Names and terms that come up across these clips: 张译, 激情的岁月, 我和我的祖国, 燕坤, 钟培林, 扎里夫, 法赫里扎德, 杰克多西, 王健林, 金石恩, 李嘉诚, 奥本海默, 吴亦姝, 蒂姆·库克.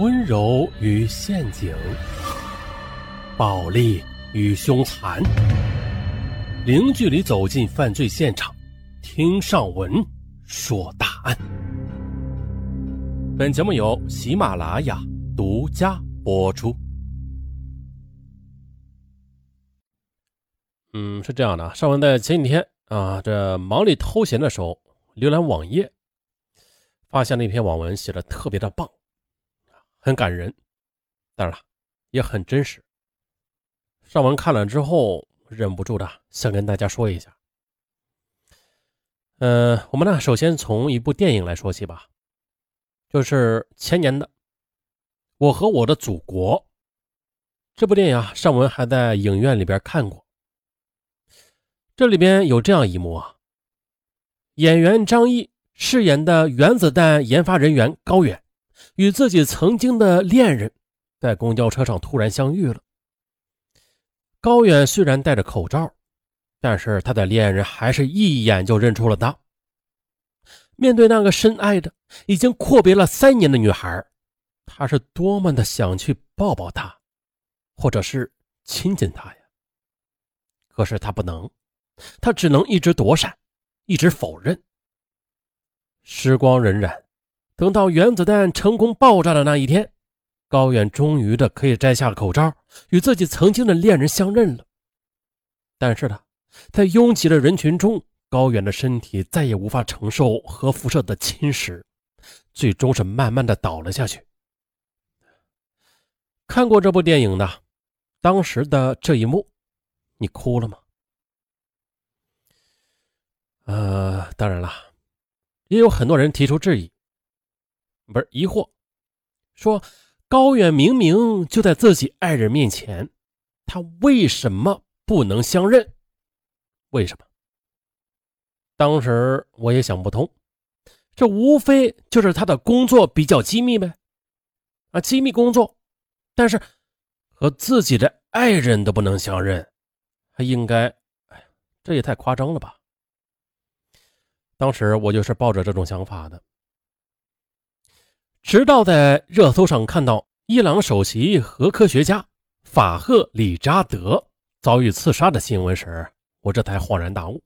温柔与陷阱，暴力与凶残，零距离走进犯罪现场，听上文说大案。本节目由喜马拉雅独家播出。是这样的，上文在前几天啊，这忙里偷闲的时候，浏览网页，发现了一篇网文，写的特别的棒。很感人，当然了，也很真实。上文看了之后，忍不住的想跟大家说一下。我们呢，首先从一部电影来说起吧，就是前年的《我和我的祖国》这部电影啊，上文还在影院里边看过。这里边有这样一幕啊，演员张译饰演的原子弹研发人员高远，与自己曾经的恋人在公交车上突然相遇了。高远虽然戴着口罩，但是他的恋人还是一眼就认出了他。面对那个深爱的已经阔别了3年的女孩，他是多么的想去抱抱她，或者是亲近她呀。可是他不能，他只能一直躲闪，一直否认。时光荏苒，等到原子弹成功爆炸的那一天，高远终于的可以摘下口罩，与自己曾经的恋人相认了。但是呢，在拥挤的人群中，高远的身体再也无法承受核辐射的侵蚀，最终是慢慢的倒了下去。看过这部电影的，当时的这一幕，你哭了吗？当然了，也有很多人提出质疑，不是疑惑，说高远明明就在自己爱人面前，他为什么不能相认？为什么？当时我也想不通，这无非就是他的工作比较机密呗，啊，机密工作，但是和自己的爱人都不能相认，他应该，这也太夸张了吧？当时我就是抱着这种想法的。直到在热搜上看到伊朗首席核科学家法赫里扎德遭遇刺杀的新闻时，我这才恍然大悟。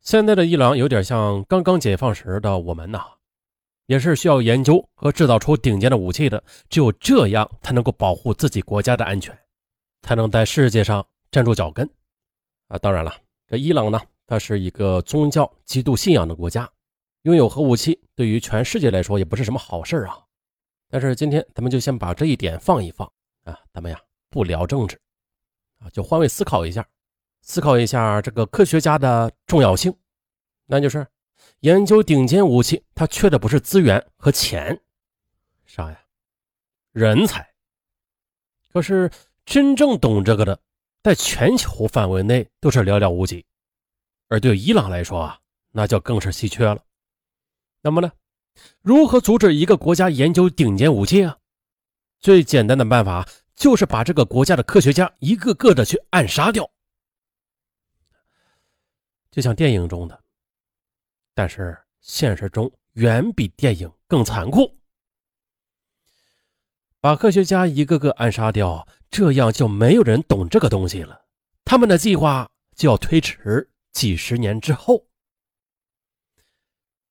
现在的伊朗有点像刚刚解放时的我们呐，也是需要研究和制造出顶尖的武器的，只有这样才能够保护自己国家的安全，才能在世界上站住脚跟。当然了，这伊朗呢，它是一个宗教基督信仰的国家，拥有核武器对于全世界来说也不是什么好事啊。但是今天咱们就先把这一点放一放啊，咱们呀不聊政治啊，就换位思考一下，思考一下这个科学家的重要性。那就是研究顶尖武器，它缺的不是资源和钱，啥呀？人才。可是真正懂这个的，在全球范围内都是寥寥无几，而对伊朗来说啊，那就更是稀缺了。那么呢，如何阻止一个国家研究顶尖武器啊？最简单的办法就是把这个国家的科学家一个个的去暗杀掉，就像电影中的。但是现实中远比电影更残酷，把科学家一个个暗杀掉，这样就没有人懂这个东西了，他们的计划就要推迟几十年之后。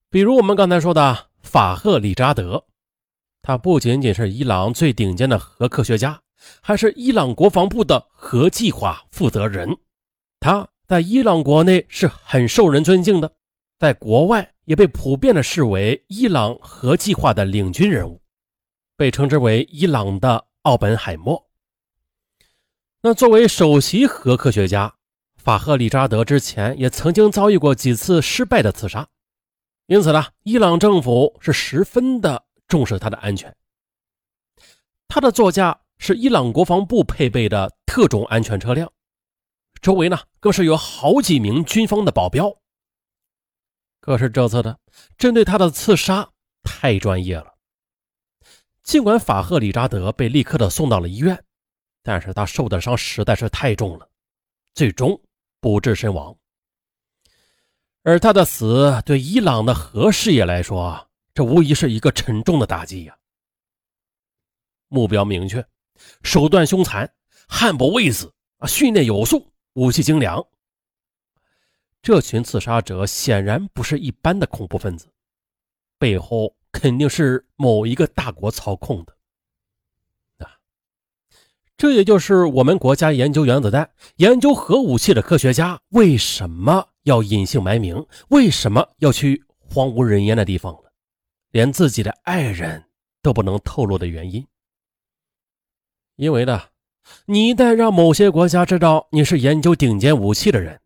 比如我们刚才说的法赫里扎德，他不仅仅是伊朗最顶尖的核科学家，还是伊朗国防部的核计划负责人。他在伊朗国内是很受人尊敬的，在国外也被普遍的视为伊朗核计划的领军人物，被称之为伊朗的奥本海默。那作为首席核科学家，法赫里扎德之前也曾经遭遇过几次失败的刺杀，因此呢，伊朗政府是十分的重视他的安全。他的座驾是伊朗国防部配备的特种安全车辆，周围呢更是有好几名军方的保镖。可是这次的针对他的刺杀太专业了，尽管法赫里扎德被立刻的送到了医院，但是他受的伤实在是太重了，最终不治身亡。而他的死对伊朗的核事业来说，这无疑是一个沉重的打击呀，目标明确，手段凶残，悍不畏死啊，训练有素，武器精良。这群刺杀者显然不是一般的恐怖分子，背后肯定是某一个大国操控的。这也就是我们国家研究原子弹、研究核武器的科学家为什么要隐姓埋名，为什么要去荒无人烟的地方了，连自己的爱人都不能透露的原因。因为呢，你一旦让某些国家知道你是研究顶尖武器的人，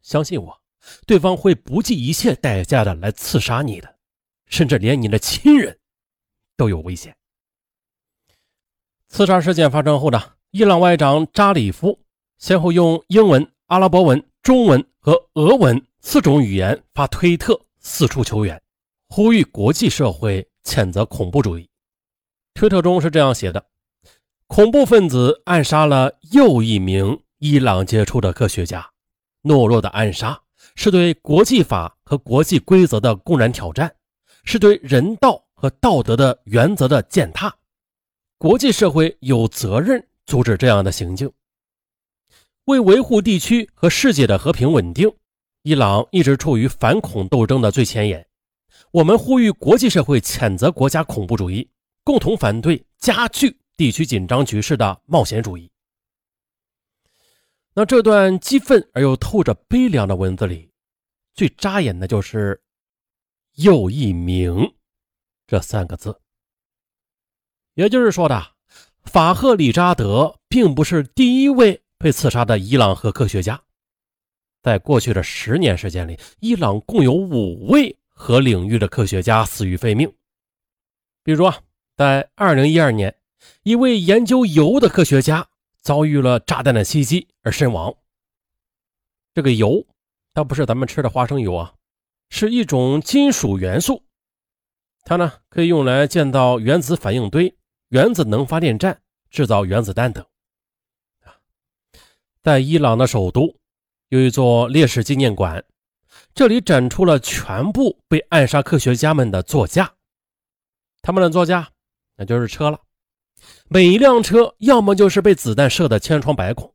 相信我，对方会不计一切代价的来刺杀你的，甚至连你的亲人都有危险。刺杀事件发生后呢，伊朗外长扎里夫先后用英文、阿拉伯文、中文和俄文4种语言发推特四处求援，呼吁国际社会谴责恐怖主义。推特中是这样写的：恐怖分子暗杀了又一名伊朗杰出的科学家，懦弱的暗杀是对国际法和国际规则的公然挑战，是对人道和道德的原则的践踏。国际社会有责任阻止这样的行径。为维护地区和世界的和平稳定，伊朗一直处于反恐斗争的最前沿。我们呼吁国际社会谴责国家恐怖主义，共同反对加剧地区紧张局势的冒险主义。那这段激愤而又透着悲凉的文字里，最扎眼的就是又一名这3个字。也就是说的，法赫里扎德并不是第一位被刺杀的伊朗核科学家。在过去的10年时间里，伊朗共有5位核领域的科学家死于非命。比如说，在2012年，一位研究铀的科学家遭遇了炸弹的袭击而身亡。这个铀，它不是咱们吃的花生油啊，是一种金属元素。它呢，可以用来建造原子反应堆、原子能发电站，制造原子弹等。在伊朗的首都有一座烈士纪念馆，这里展出了全部被暗杀科学家们的座驾。他们的座驾那就是车了，每一辆车要么就是被子弹射得千疮百孔，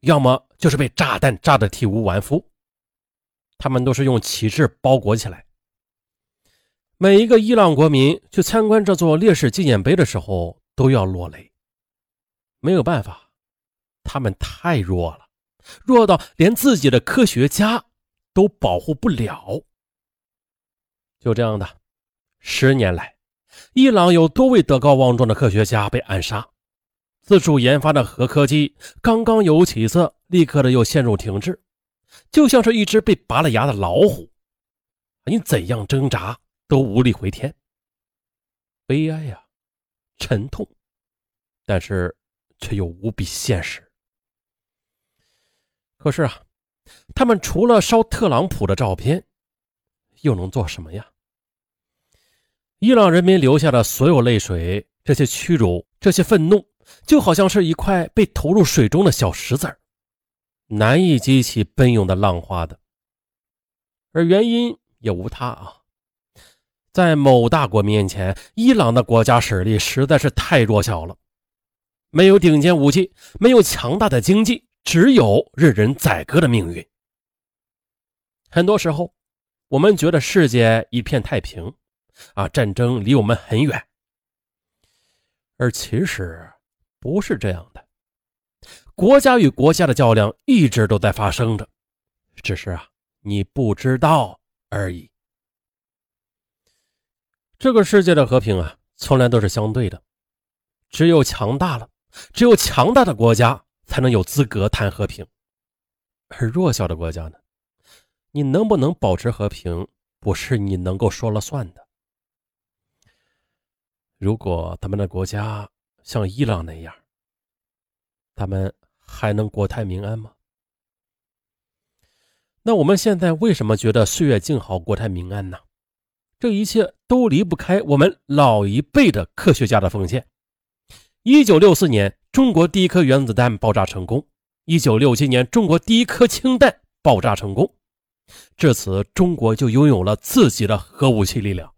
要么就是被炸弹炸得体无完肤。他们都是用旗帜包裹起来。每一个伊朗国民去参观这座烈士纪念碑的时候都要落泪。没有办法，他们太弱了，弱到连自己的科学家都保护不了。就这样的，10年来，伊朗有多位德高望重的科学家被暗杀，自主研发的核科技刚刚有起色，立刻的又陷入停滞，就像是一只被拔了牙的老虎，你怎样挣扎都无力回天。悲哀啊，沉痛，但是却又无比现实。可是啊，他们除了烧特朗普的照片又能做什么呀？伊朗人民留下的所有泪水，这些屈辱，这些愤怒，就好像是一块被投入水中的小石子，难以激起奔涌的浪花的。而原因也无他啊，在某大国面前，伊朗的国家实力实在是太弱小了，没有顶尖武器，没有强大的经济，只有任人宰割的命运。很多时候，我们觉得世界一片太平啊，战争离我们很远，而其实不是这样的。国家与国家的较量一直都在发生着，只是啊，你不知道而已。这个世界的和平啊，从来都是相对的。只有强大了，只有强大的国家才能有资格谈和平。而弱小的国家呢，你能不能保持和平，不是你能够说了算的。如果咱们的国家像伊朗那样，咱们还能国泰民安吗？那我们现在为什么觉得岁月静好，国泰民安呢？这一切都离不开我们老一辈的科学家的奉献。1964年，中国第一颗原子弹爆炸成功。1967年，中国第一颗氢弹爆炸成功。至此，中国就拥有了自己的核武器力量。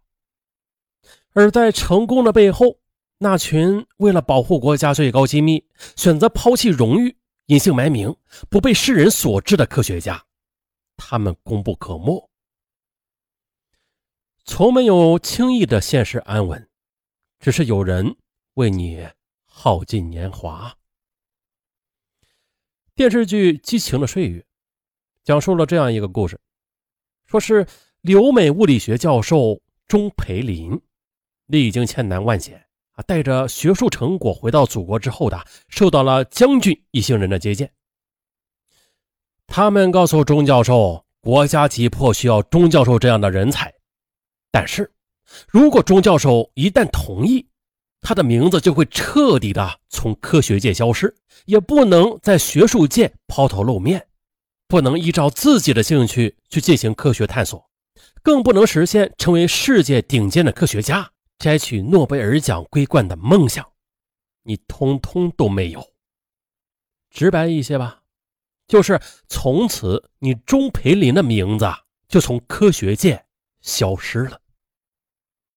而在成功的背后，那群为了保护国家最高机密，选择抛弃荣誉，隐姓埋名，不被世人所知的科学家，他们功不可没。从没有轻易的现世安稳，只是有人为你耗尽年华。电视剧《激情的岁月》讲述了这样一个故事，说是留美物理学教授钟培林历经千难万险啊，带着学术成果回到祖国之后的，受到了将军一行人的接见。他们告诉钟教授，国家急迫需要钟教授这样的人才，但是如果钟教授一旦同意，他的名字就会彻底的从科学界消失，也不能在学术界抛头露面，不能依照自己的兴趣去进行科学探索，更不能实现成为世界顶尖的科学家，摘取诺贝尔奖桂冠的梦想，你通通都没有。直白一些吧，就是从此你钟培林的名字就从科学界消失了。